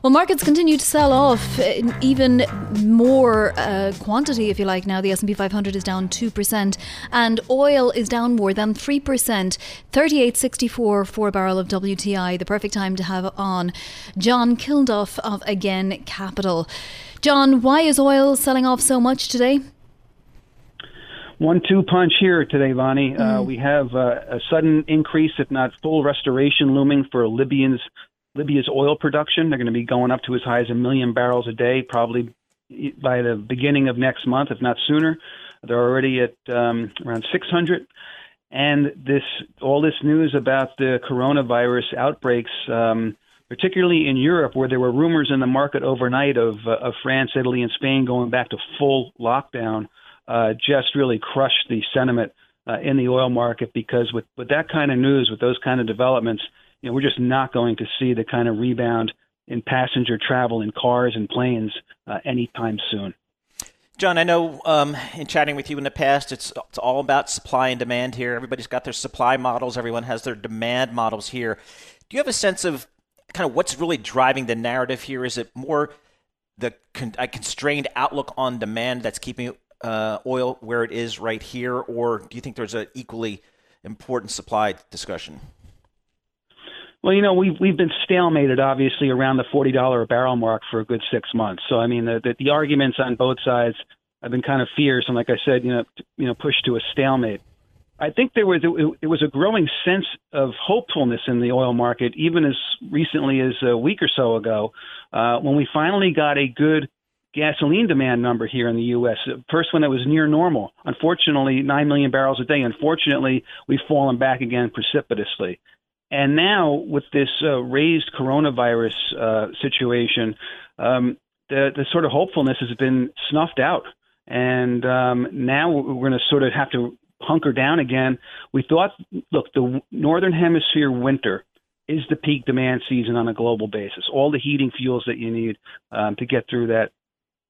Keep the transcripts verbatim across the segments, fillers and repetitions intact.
Well, markets continue to sell off in even more uh, quantity, if you like. Now the S and P five hundred is down two percent and oil is down more than three percent, thirty-eight sixty-four for a barrel of W T I, the perfect time to have on John Kilduff of Again Capital. John, why is oil selling off so much today? One two punch here today, Vonnie. Mm. Uh, we have uh, a sudden increase, if not full restoration, looming for Libyan's Libya's oil production. They're going to be going up to as high as a million barrels a day, probably by the beginning of next month, if not sooner. They're already at um, around six hundred. And this, all this news about the coronavirus outbreaks, um, particularly in Europe, where there were rumors in the market overnight of, uh, of France, Italy, and Spain going back to full lockdown, uh, just really crushed the sentiment uh, in the oil market, because with, with that kind of news, with those kind of developments, you know, we're just not going to see the kind of rebound in passenger travel in cars and planes uh, anytime soon. John, I know um, in chatting with you in the past, it's, it's all about supply and demand here. Everybody's got their supply models. Everyone has their demand models here. Do you have a sense of kind of what's really driving the narrative here? Is it more the con- a constrained outlook on demand that's keeping uh, oil where it is right here? Or do you think there's an equally important supply discussion? Well, you know, we've, we've been stalemated, obviously, around the forty dollars a barrel mark for a good six months. So, I mean, the, the, the arguments on both sides have been kind of fierce. And like I said, you know, you know, pushed to a stalemate. I think there was it, it was a growing sense of hopefulness in the oil market, even as recently as a week or so ago, uh, when we finally got a good gasoline demand number here in the U S. First, when it was near normal. Unfortunately, nine million barrels a day. Unfortunately, we've fallen back again precipitously. And now with this uh, raised coronavirus uh, situation, um, the, the sort of hopefulness has been snuffed out. And um, now we're going to sort of have to hunker down again. We thought, look, the Northern Hemisphere winter is the peak demand season on a global basis, all the heating fuels that you need um, to get through that.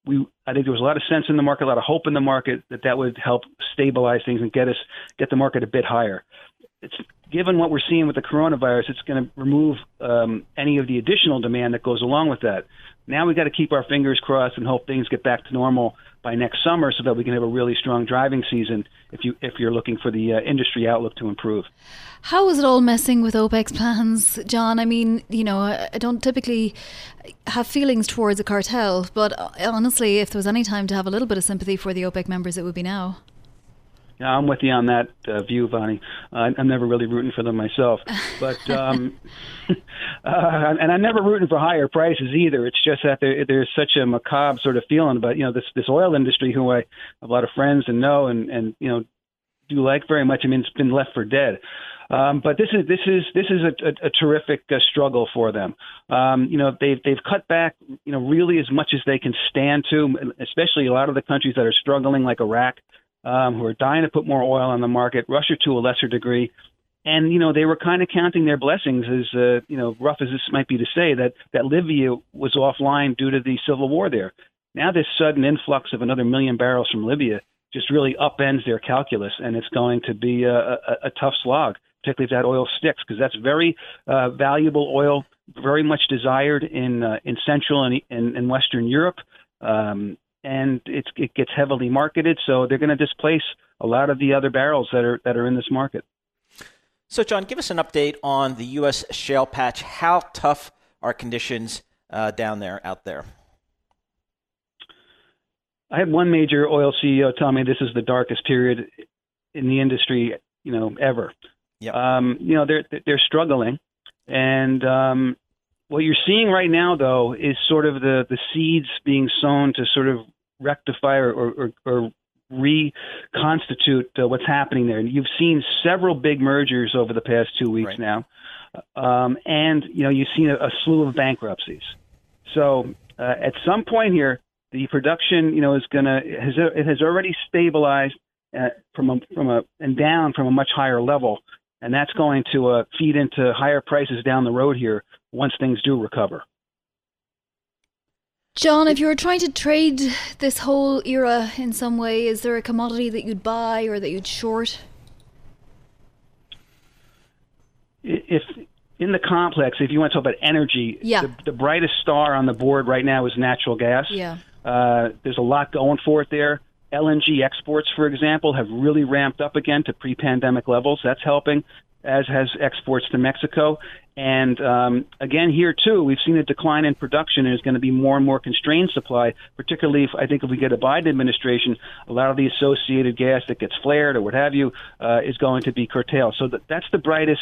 We, I think there was a lot of sense in the market, a lot of hope in the market that that would help stabilize things and get us get the market a bit higher. It's, given what we're seeing with the coronavirus, it's going to remove um, any of the additional demand that goes along with that. Now we've got to keep our fingers crossed and hope things get back to normal by next summer so that we can have a really strong driving season if, you, if you're looking for the uh, industry outlook to improve. How is it all messing with OPEC's plans, John? I mean, you know, I don't typically have feelings towards a cartel, but honestly, if there was any time to have a little bit of sympathy for the OPEC members, it would be now. Yeah, I'm with you on that uh, view, Vonnie. Uh, I'm never really rooting for them myself. But um, uh, and I'm never rooting for higher prices either. It's just that there, there's such a macabre sort of feeling. But, you know, this this oil industry, who I have a lot of friends and know and, and you know, do like very much, I mean, it's been left for dead. Um, but this is this is this is a, a, a terrific uh, struggle for them. Um, you know, they've they've cut back, you know, really as much as they can stand to, especially a lot of the countries that are struggling, like Iraq, Um, who are dying to put more oil on the market, Russia to a lesser degree. And, you know, they were kind of counting their blessings, as, uh, you know, rough as this might be to say, that, that Libya was offline due to the civil war there. Now this sudden influx of another million barrels from Libya just really upends their calculus, and it's going to be a, a, a tough slog, particularly if that oil sticks, because that's very uh, valuable oil, very much desired in uh, in Central and, and, and Western Europe. Um And it's, it gets heavily marketed, so they're going to displace a lot of the other barrels that are that are in this market. So, John, give us an update on the U S shale patch. How tough are conditions uh, down there, out there? I had one major oil C E O tell me this is the darkest period in the industry, you know, ever. Yep. Um, you know, they're they're struggling, and um, what you're seeing right now, though, is sort of the, the seeds being sown to sort of rectify or, or, or reconstitute uh, what's happening there. And you've seen several big mergers over the past two weeks right. now. Um, and, you know, you've seen a, a slew of bankruptcies. So uh, at some point here, the production, you know, is going to has it has already stabilized uh, from a, from a and down from a much higher level. And that's going to uh, feed into higher prices down the road here once things do recover. John, if you were trying to trade this whole era in some way, is there a commodity that you'd buy or that you'd short? If in the complex, if you want to talk about energy, yeah. the, the brightest star on the board right now is natural gas. Yeah. Uh, there's a lot going for it there. L N G exports, for example, have really ramped up again to pre-pandemic levels. That's helping, as has exports to Mexico. And um, again, here, too, we've seen a decline in production, and there's going to be more and more constrained supply, particularly, if I think, if we get a Biden administration, a lot of the associated gas that gets flared or what have you uh, is going to be curtailed. So th- that's the brightest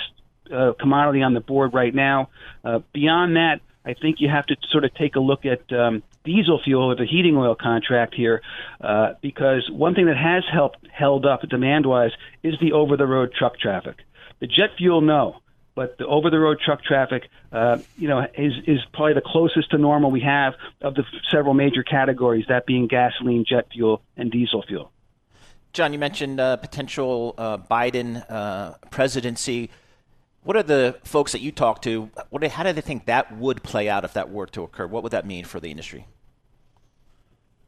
uh, commodity on the board right now. Uh, beyond that, I think you have to sort of take a look at um, diesel fuel or the heating oil contract here, uh, because one thing that has helped held up demand-wise is the over-the-road truck traffic. The jet fuel, no, but the over-the-road truck traffic, uh, you know, is is probably the closest to normal we have of the several major categories, that being gasoline, jet fuel, and diesel fuel. John, you mentioned uh, potential uh, Biden uh, presidency. What are the folks that you talk to, what, how do they think that would play out if that were to occur? What would that mean for the industry?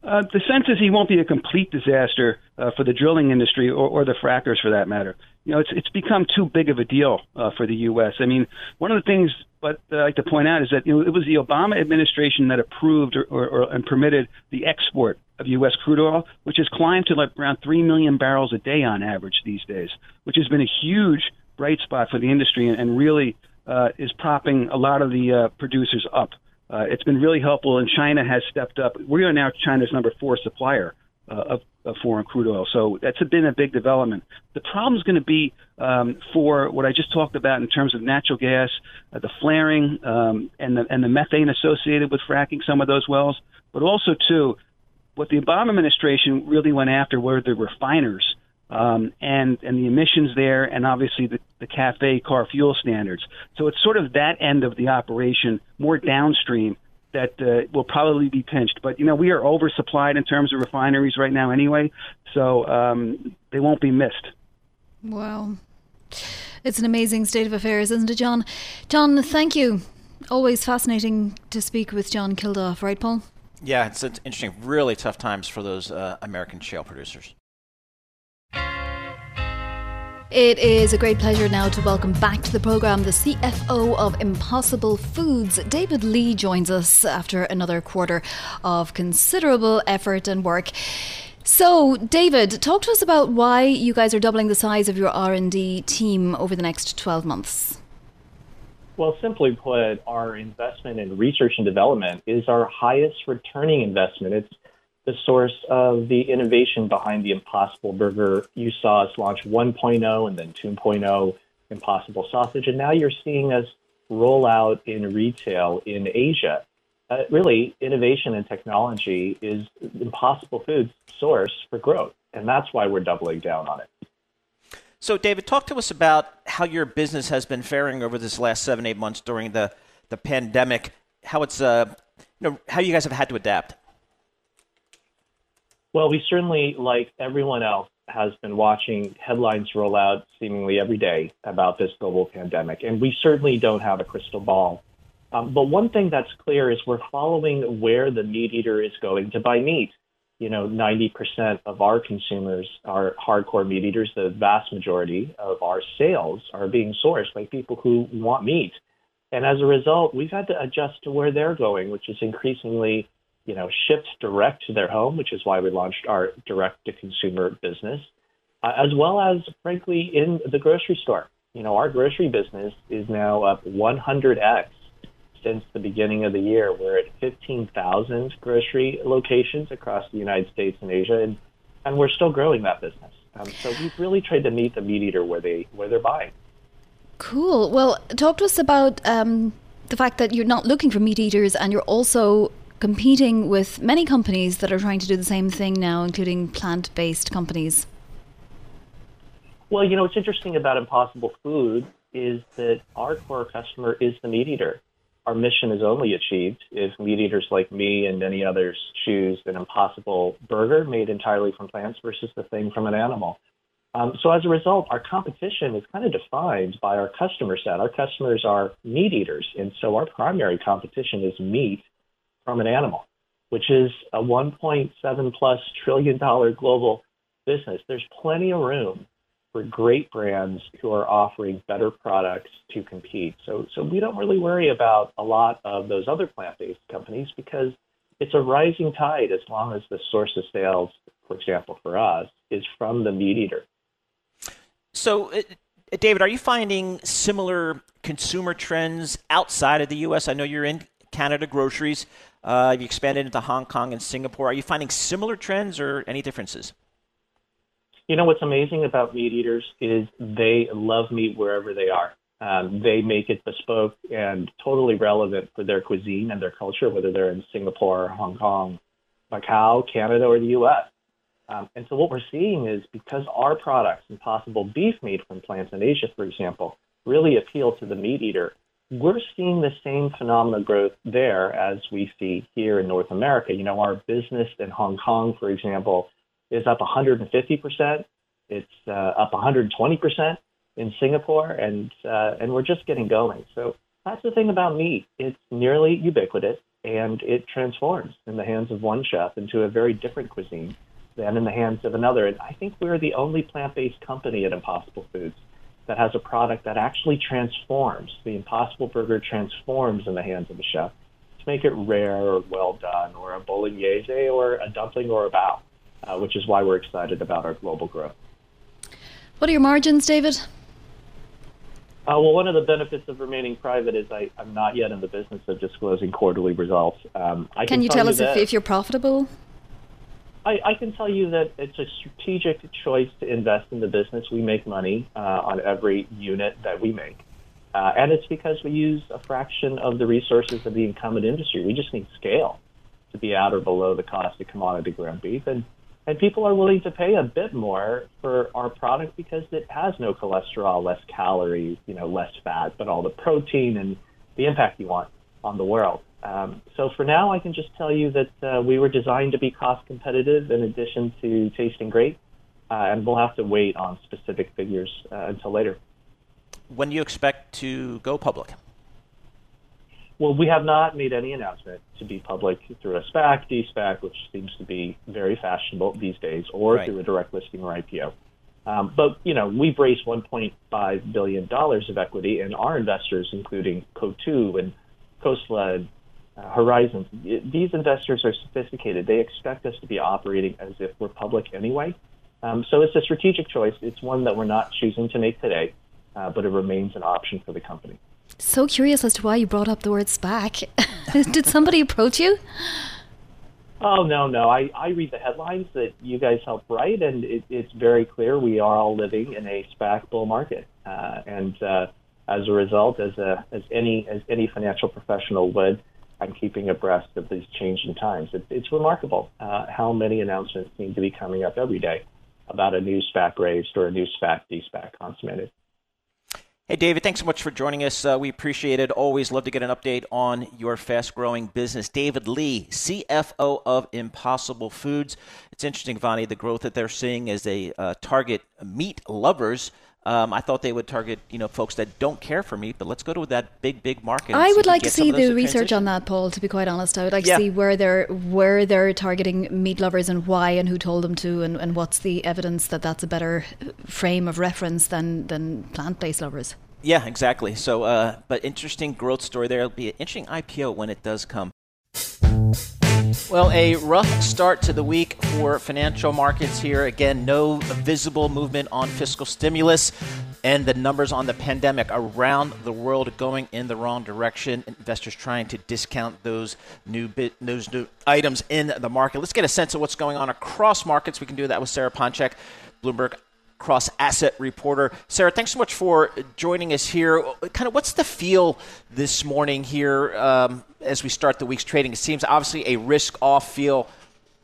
Uh, the sense is he won't be a complete disaster uh, for the drilling industry or, or the frackers, for that matter. You know, it's it's become too big of a deal uh, for the U S. I mean, one of the things but I like to point out is that, you know, it was the Obama administration that approved or, or, or and permitted the export of U S crude oil, which has climbed to like around three million barrels a day on average these days, which has been a huge bright spot for the industry and, and really uh, is propping a lot of the uh, producers up. Uh, it's been really helpful, and China has stepped up. We are now China's number four supplier uh, of, of foreign crude oil. So that's been a big development. The problem is going to be um, for what I just talked about in terms of natural gas, uh, the flaring, um, and, the, and the methane associated with fracking some of those wells. But also, too, what the Obama administration really went after were the refiners um, and, and the emissions there, and obviously the, the CAFE car fuel standards. So it's sort of that end of the operation, more downstream, that uh, will probably be pinched. But, you know, we are oversupplied in terms of refineries right now anyway, so um, they won't be missed. Wow. It's an amazing state of affairs, isn't it, John? John, thank you. Always fascinating to speak with John Kilduff, right, Paul? Yeah, it's, it's interesting. Really tough times for those uh, American shale producers. It is a great pleasure now to welcome back to the programme the C F O of Impossible Foods. David Lee joins us after another quarter of considerable effort and work. So, David, talk to us about why you guys are doubling the size of your R and D team over the next twelve months. Well, simply put, our investment in research and development is our highest returning investment. It's the source of the innovation behind the Impossible Burger. You saw us launch one point oh and then two point oh Impossible Sausage, and now you're seeing us roll out in retail in Asia. Uh, really, innovation and technology is Impossible Foods' source for growth, and that's why we're doubling down on it. So, David, talk to us about how your business has been faring over this last seven, eight months during the, the pandemic, how it's uh, you know, how you guys have had to adapt. Well, we certainly, like everyone else, has been watching headlines roll out seemingly every day about this global pandemic, and we certainly don't have a crystal ball. Um, but one thing that's clear is we're following where the meat eater is going to buy meat. You know, ninety percent of our consumers are hardcore meat eaters. The vast majority of our sales are being sourced by people who want meat. And as a result, we've had to adjust to where they're going, which is increasingly you know, shipped direct to their home, which is why we launched our direct-to-consumer business, uh, as well as, frankly, in the grocery store. You know, our grocery business is now up one hundred x since the beginning of the year. We're at fifteen thousand grocery locations across the United States and Asia, and, and we're still growing that business. Um, so we've really tried to meet the meat eater where, they, where they're buying. Cool. Well, talk to us about um, the fact that you're not looking for meat eaters and you're also competing with many companies that are trying to do the same thing now, including plant-based companies. Well, you know, what's interesting about Impossible Foods is that our core customer is the meat eater. Our mission is only achieved if meat eaters like me and many others choose an Impossible Burger made entirely from plants versus the thing from an animal. Um, so as a result, our competition is kind of defined by our customer set. Our customers are meat eaters, and so our primary competition is meat from an animal, which is a one point seven plus trillion dollar global business. There's plenty of room for great brands who are offering better products to compete. So, so we don't really worry about a lot of those other plant-based companies because it's a rising tide as long as the source of sales, for example, for us, is from the meat eater. So, uh, David, are you finding similar consumer trends outside of the U S? I know you're in Canada groceries. Uh, you expanded into Hong Kong and Singapore. Are you finding similar trends or any differences? You know, what's amazing about meat eaters is they love meat wherever they are. Um, they make it bespoke and totally relevant for their cuisine and their culture, whether they're in Singapore, Hong Kong, Macau, Canada, or the U S. Um, and so what we're seeing is because our products, Impossible Beef Meat from plants in Asia, for example, really appeal to the meat eater, we're seeing the same phenomenal growth there as we see here in North America. You know, our business in Hong Kong, for example, is up one hundred fifty percent. It's uh, up one hundred twenty percent in Singapore, and uh, and we're just getting going. So that's the thing about meat. It's nearly ubiquitous, and it transforms in the hands of one chef into a very different cuisine than in the hands of another. And I think we're the only plant-based company at Impossible Foods that has a product that actually transforms. The Impossible Burger transforms in the hands of a chef to make it rare or well done or a bolognese or a dumpling or a bao. Uh, which is why we're excited about our global growth. What are your margins, David? Uh, well, one of the benefits of remaining private is I, I'm not yet in the business of disclosing quarterly results. Um, I can, can you tell, tell us you if, if you're profitable? I, I can tell you that it's a strategic choice to invest in the business. We make money uh, on every unit that we make. Uh, and it's because we use a fraction of the resources of the incumbent industry. We just need scale to be at or below the cost of commodity ground beef. And And people are willing to pay a bit more for our product because it has no cholesterol, less calories, you know, less fat, but all the protein and the impact you want on the world. Um, so for now, I can just tell you that uh, we were designed to be cost competitive in addition to tasting great, uh, and we'll have to wait on specific figures uh, until later. When do you expect to go public? Well, we have not made any announcement to be public through a SPAC, D SPAC, which seems to be very fashionable these days, or right. through a direct listing or I P O. Um, but, you know, we've raised one point five billion dollars of equity, and our investors, including C O two and COSLA and uh, Horizons, it, these investors are sophisticated. They expect us to be operating as if we're public anyway. Um, so it's a strategic choice. It's one that we're not choosing to make today, uh, but it remains an option for the company. So curious as to why you brought up the word SPAC. Did somebody approach you? Oh, no, no. I, I read the headlines that you guys help write, and it, it's very clear we are all living in a SPAC bull market. Uh, and uh, as a result, as a as any as any financial professional would, I'm keeping abreast of these changing times. It, it's remarkable uh, how many announcements seem to be coming up every day about a new SPAC raised or a new SPAC, D SPAC consummated. Hey, David, thanks so much for joining us. Uh, we appreciate it. Always love to get an update on your fast-growing business. David Lee, C F O of Impossible Foods. It's interesting, Vonnie, the growth that they're seeing as they uh, target meat lovers. Um, I thought they would target, you know, folks that don't care for meat, but let's go to that big, big market. I would like to see the research on that, Paul, to be quite honest. I would like yeah. to see where they're, where they're targeting meat lovers and why and who told them to and, and what's the evidence that that's a better frame of reference than, than plant-based lovers. Yeah, exactly. So, uh, but interesting growth story there. It'll be an interesting I P O when it does come. Well, a rough start to the week for financial markets here. Again, no visible movement on fiscal stimulus, and the numbers on the pandemic around the world going in the wrong direction. Investors trying to discount those new bit, those new items in the market. Let's get a sense of what's going on across markets. We can do that with Sarah Ponczek, Bloomberg cross-asset reporter. Sarah, thanks so much for joining us here. Kind of what's the feel this morning here um, as we start the week's trading? It seems obviously a risk-off feel.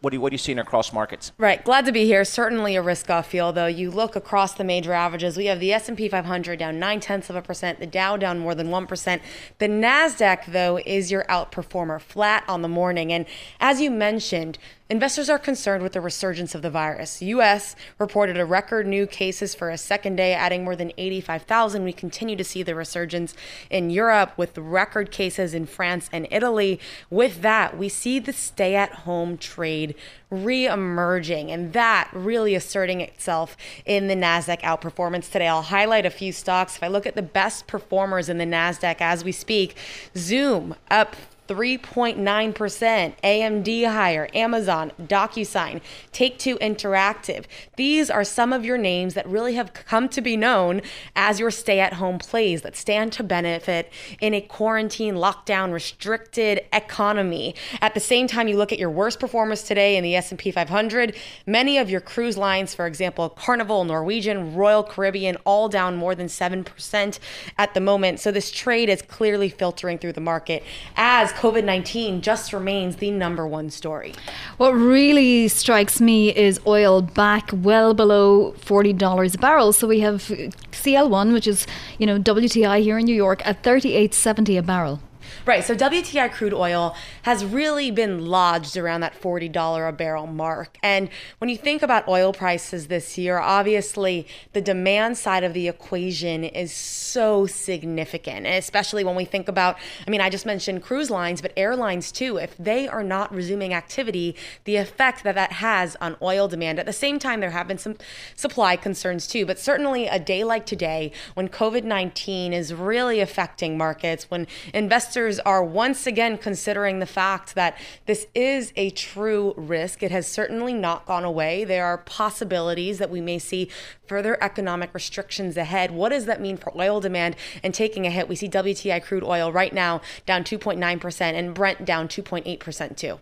What do you, what do you see in across markets? Right. Glad to be here. Certainly a risk-off feel, though. You look across the major averages. We have the S and P five hundred down nine tenths of a percent, the Dow down more than one percent. The NASDAQ, though, is your outperformer, flat on the morning. And as you mentioned, Investors are concerned with the resurgence of the virus. U S reported a record new cases for a second day, adding more than eighty-five thousand. We continue to see the resurgence in Europe with record cases in France and Italy. With that, we see the stay-at-home trade re-emerging, and that really asserting itself in the NASDAQ outperformance today. I'll highlight a few stocks. If I look at the best performers in the NASDAQ as we speak, Zoom up three point nine percent, A M D higher, Amazon, DocuSign, Take-Two Interactive. These are some of your names that really have come to be known as your stay-at-home plays that stand to benefit in a quarantine, lockdown, restricted economy. At the same time, you look at your worst performers today in the S and P five hundred. Many of your cruise lines, for example, Carnival, Norwegian, Royal Caribbean, all down more than seven percent at the moment. So this trade is clearly filtering through the market as COVID nineteen just remains the number one story. What really strikes me is oil back well below forty dollars a barrel. So we have C L one, which is, you know, W T I here in New York, at thirty-eight seventy a barrel. Right, so W T I crude oil has really been lodged around that forty dollars a barrel mark. And when you think about oil prices this year, obviously the demand side of the equation is so significant, and especially when we think about, I mean, I just mentioned cruise lines, but airlines too. If they are not resuming activity, the effect that that has on oil demand. At the same time, there have been some supply concerns too, but certainly a day like today, when COVID nineteen is really affecting markets, when investors are once again considering the fact that this is a true risk. It has certainly not gone away. There are possibilities that we may see further economic restrictions ahead. What does that mean for oil demand and taking a hit? We see W T I crude oil right now down two point nine percent and Brent down two point eight percent too.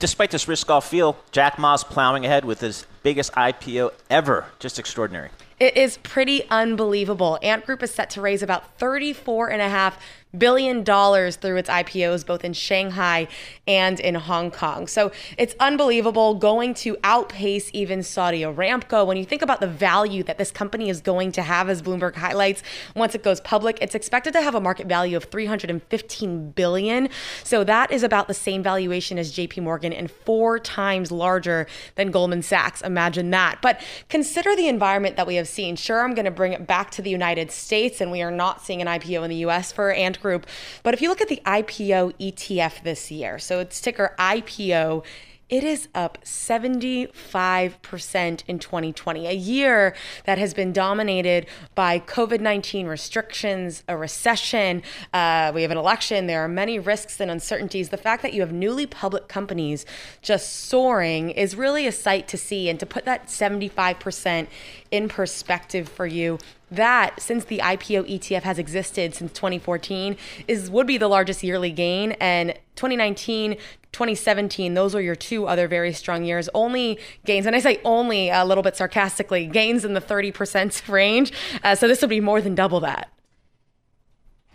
Despite this risk-off feel, Jack Ma's plowing ahead with his biggest I P O ever. Just extraordinary. It is pretty unbelievable. Ant Group is set to raise about thirty-four point five billion dollars through its I P Os, both in Shanghai and in Hong Kong. So it's unbelievable, going to outpace even Saudi Aramco. When you think about the value that this company is going to have, as Bloomberg highlights, once it goes public, it's expected to have a market value of three hundred fifteen billion dollars. So that is about the same valuation as J P Morgan and four times larger than Goldman Sachs. Imagine that. But consider the environment that we have seen. Sure, I'm going to bring it back to the United States, and we are not seeing an I P O in the U S for Ant Group. But if you look at the I P O E T F this year, so it's ticker I P O, it is up seventy-five percent in twenty twenty, a year that has been dominated by COVID nineteen restrictions, a recession. Uh, we have an election. There are many risks and uncertainties. The fact that you have newly public companies just soaring is really a sight to see. And to put that seventy-five percent in perspective for you, that, since the I P O E T F has existed since twenty fourteen, is would be the largest yearly gain. And twenty nineteen, twenty seventeen, those are your two other very strong years. Only gains, and I say only a little bit sarcastically, gains in the thirty percent range. Uh, so this would be more than double that.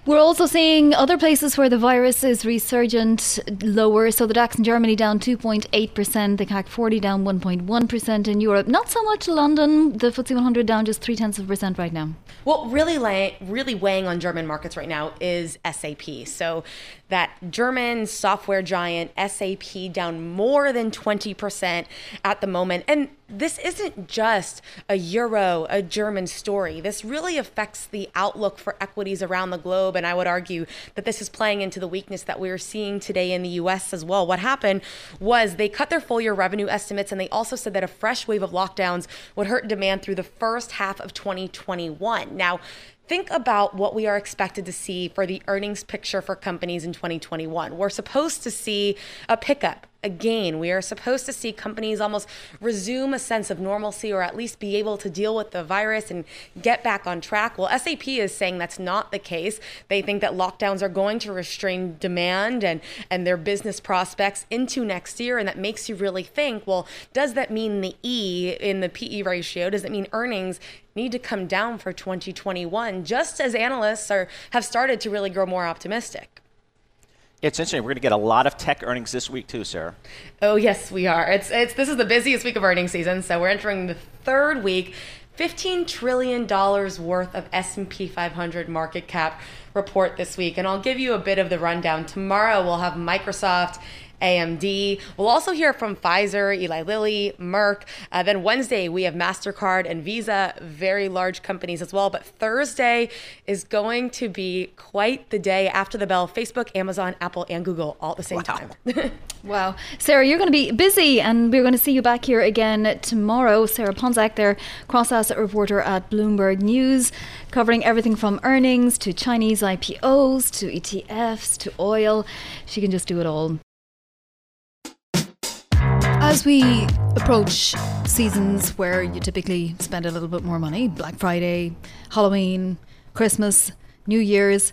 We're also seeing other places where the virus is resurgent lower. So the DAX in Germany down two point eight percent, the C A C forty down one point one percent in Europe. Not so much London, the F T S E one hundred down just three-tenths of a percent right now. What really, lay, really weighing on German markets right now is S A P. So that German software giant S A P down more than twenty percent at the moment. And this isn't just a Euro, a German story. This really affects the outlook for equities around the globe. And I would argue that this is playing into the weakness that we're seeing today in the U S as well. What happened was they cut their full year revenue estimates, and they also said that a fresh wave of lockdowns would hurt demand through the first half of twenty twenty-one. Now, think about what we are expected to see for the earnings picture for companies in twenty twenty-one. We're supposed to see a pickup. Again, we are supposed to see companies almost resume a sense of normalcy, or at least be able to deal with the virus and get back on track. Well, S A P is saying that's not the case. They think that lockdowns are going to restrain demand and, and their business prospects into next year. And that makes you really think, well, does that mean the E in the P E ratio, does it mean earnings need to come down for twenty twenty-one, just as analysts are have started to really grow more optimistic? It's interesting. We're going to get a lot of tech earnings this week too, Sarah. Oh, yes, we are. It's it's this is the busiest week of earnings season, so we're entering the third week. fifteen trillion dollars worth of S and P five hundred market cap report this week, and I'll give you a bit of the rundown. Tomorrow we'll have Microsoft A M D. We'll also hear from Pfizer, Eli Lilly, Merck. Uh, then Wednesday, we have MasterCard and Visa, very large companies as well. But Thursday is going to be quite the day. After the bell, Facebook, Amazon, Apple, and Google all at the same wow. time. Wow. Sarah, you're going to be busy, and we're going to see you back here again tomorrow. Sarah Ponczek there, cross-asset reporter at Bloomberg News, covering everything from earnings to Chinese I P Os to E T Fs to oil. She can just do it all. As we approach seasons where you typically spend a little bit more money, Black Friday, Halloween, Christmas, New Year's,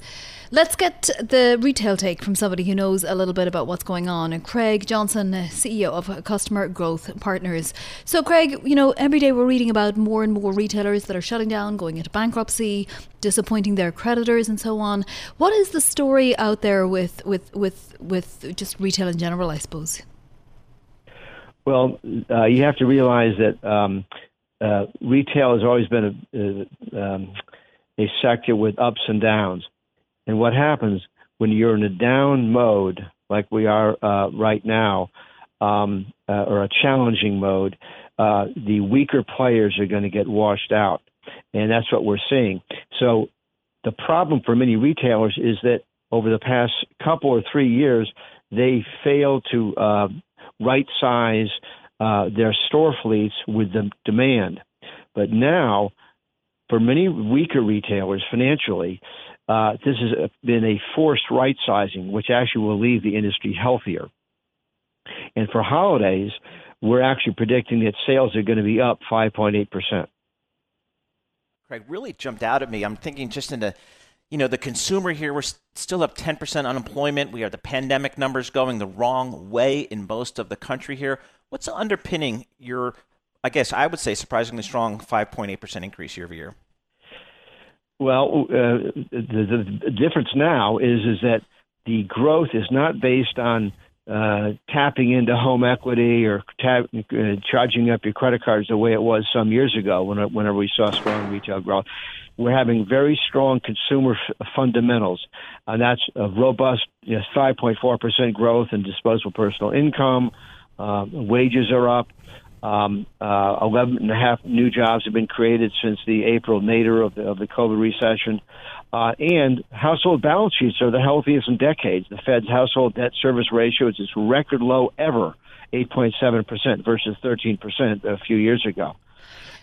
let's get the retail take from somebody who knows a little bit about what's going on. And Craig Johnson, C E O of Customer Growth Partners. So Craig, you know, every day we're reading about more and more retailers that are shutting down, going into bankruptcy, disappointing their creditors and so on. What is the story out there with, with, with, with just retail in general, I suppose? Well, uh, you have to realize that um, uh, retail has always been a, uh, um, a sector with ups and downs. And what happens when you're in a down mode, like we are uh, right now, um, uh, or a challenging mode, uh, the weaker players are going to get washed out. And that's what we're seeing. So the problem for many retailers is that over the past couple or three years, they failed to uh, right-size uh, their store fleets with the demand. But now, for many weaker retailers financially, Uh, this has been a forced right-sizing, which actually will leave the industry healthier. And for holidays, we're actually predicting that sales are going to be up five point eight percent. Craig, really jumped out at me. I'm thinking just in the, you know, the consumer here, we're still up ten percent unemployment. We are the pandemic numbers going the wrong way in most of the country here. What's underpinning your, I guess I would say, surprisingly strong five point eight percent increase year over year? Well, uh, the, the difference now is is that the growth is not based on uh, tapping into home equity or tap, uh, charging up your credit cards the way it was some years ago when, whenever we saw strong retail growth. We're having very strong consumer f- fundamentals, and that's a robust you know, five point four percent growth in disposable personal income. Uh, wages are up. Um, uh, eleven and a half new jobs have been created since the April nadir of the, of the COVID recession. Uh, and household balance sheets are the healthiest in decades. The Fed's household debt service ratio is its record low ever, eight point seven percent versus thirteen percent a few years ago.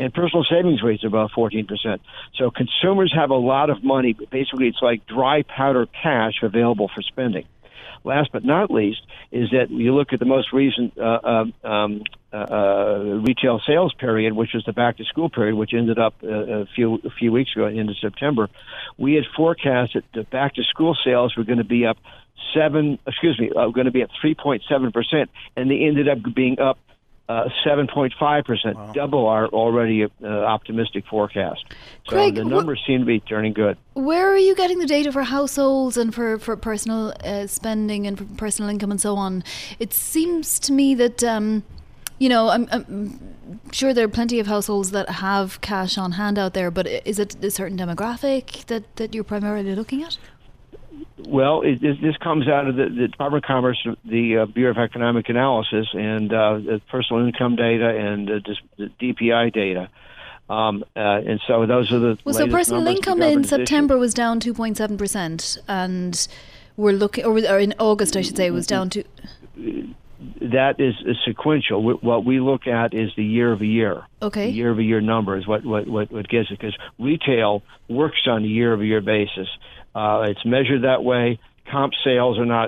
And personal savings rates are about fourteen percent. So consumers have a lot of money. Basically, it's like dry powder cash available for spending. Last but not least is that you look at the most recent uh, um, uh, retail sales period, which was the back-to-school period, which ended up uh, a few a few weeks ago, into September. We had forecast that the back-to-school sales were going to be up seven, excuse me, uh, going to be up three point seven percent, and they ended up being up Uh, seven point five percent, wow. double our already uh, optimistic forecast. So Craig, the numbers wh- seem to be turning good. Where are you getting the data for households and for, for personal uh, spending and for personal income and so on? It seems to me that, um, you know, I'm, I'm sure there are plenty of households that have cash on hand out there, but is it a certain demographic that, that you're primarily looking at? Well, it, it, this comes out of the, the Department of Commerce, the uh, Bureau of Economic Analysis, and uh, the personal income data and uh, the D P I data. Um, uh, and so those are the well, latest so personal income in September issue. Was down two point seven percent, and we're looking, or, or in August, I should say, was down to... That is sequential. What we look at is the year-over-year. Okay. The year-over-year number is what, what, what, what gives it, because retail works on a year-over-year basis. Uh, it's measured that way. Comp sales are not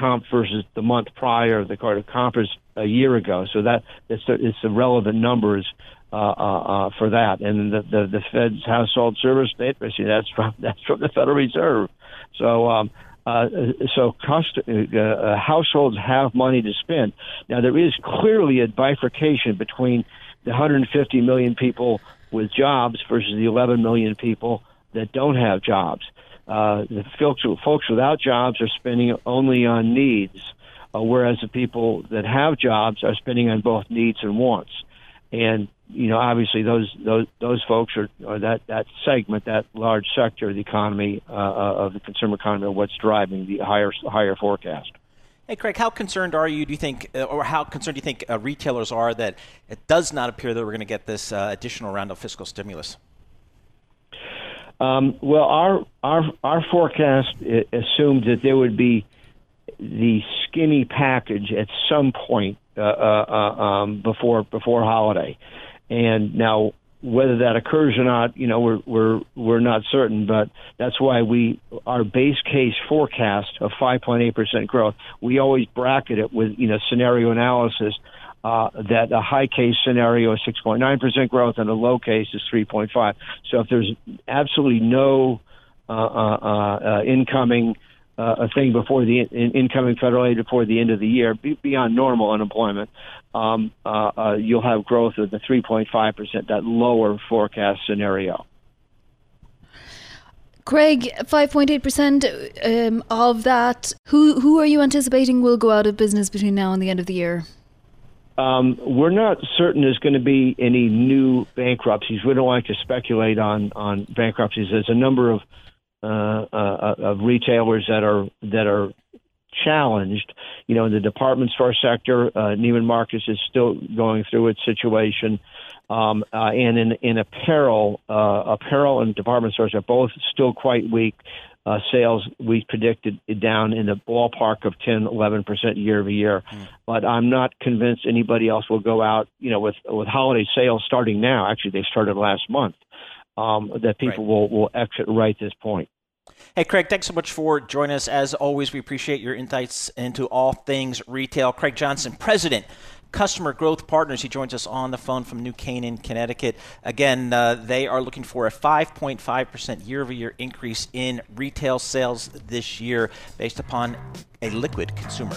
comp versus the month prior. The card of comp is a year ago. So that it's the, it's the relevant numbers uh, uh, for that. And the, the, the Fed's household service data, that's from that's from the Federal Reserve. So um, uh, so cost, uh, households have money to spend. Now there is clearly a bifurcation between the one hundred fifty million people with jobs versus the eleven million people that don't have jobs. Uh, the folks, folks without jobs are spending only on needs, uh, whereas the people that have jobs are spending on both needs and wants. And, you know, obviously those those, those folks are, are that, that segment, that large sector of the economy, uh, of the consumer economy, what's driving the higher higher forecast. Hey, Craig, how concerned are you, do you think, or how concerned do you think uh, retailers are that it does not appear that we're going to get this uh, additional round of fiscal stimulus? Um, well, our, our our forecast assumed that there would be the skinny package at some point uh, uh, um, before before holiday. And now, whether that occurs or not, you know, we're we're we're not certain. But that's why we our base case forecast of five point eight percent growth. We always bracket it with, you know, scenario analysis uh, that a high case scenario is six point nine percent growth and a low case is three point five. So if there's absolutely no uh, uh, uh, incoming uh, thing before the in- incoming federal aid before the end of the year beyond normal unemployment, Um, uh, uh, you'll have growth of the three point five percent, that lower forecast scenario. Craig, five point eight percent um, of that, who who are you anticipating will go out of business between now and the end of the year? Um, we're not certain there's going to be any new bankruptcies. We don't like to speculate on, on bankruptcies. There's a number of uh, uh, of retailers that are that are. challenged, you know, in the department store sector, uh, Neiman Marcus is still going through its situation, um, uh, and in in apparel, uh, apparel and department stores are both still quite weak. Uh, sales we predicted down in the ballpark of ten, eleven percent year over year, mm. but I'm not convinced anybody else will go out. You know, with with holiday sales starting now, actually they started last month, um, that people right. will will exit right this point. Hey, Craig, thanks so much for joining us. As always, we appreciate your insights into all things retail. Craig Johnson, President, Customer Growth Partners. He joins us on the phone from New Canaan, Connecticut. Again, uh, they are looking for a five point five percent year-over-year increase in retail sales this year based upon a liquid consumer.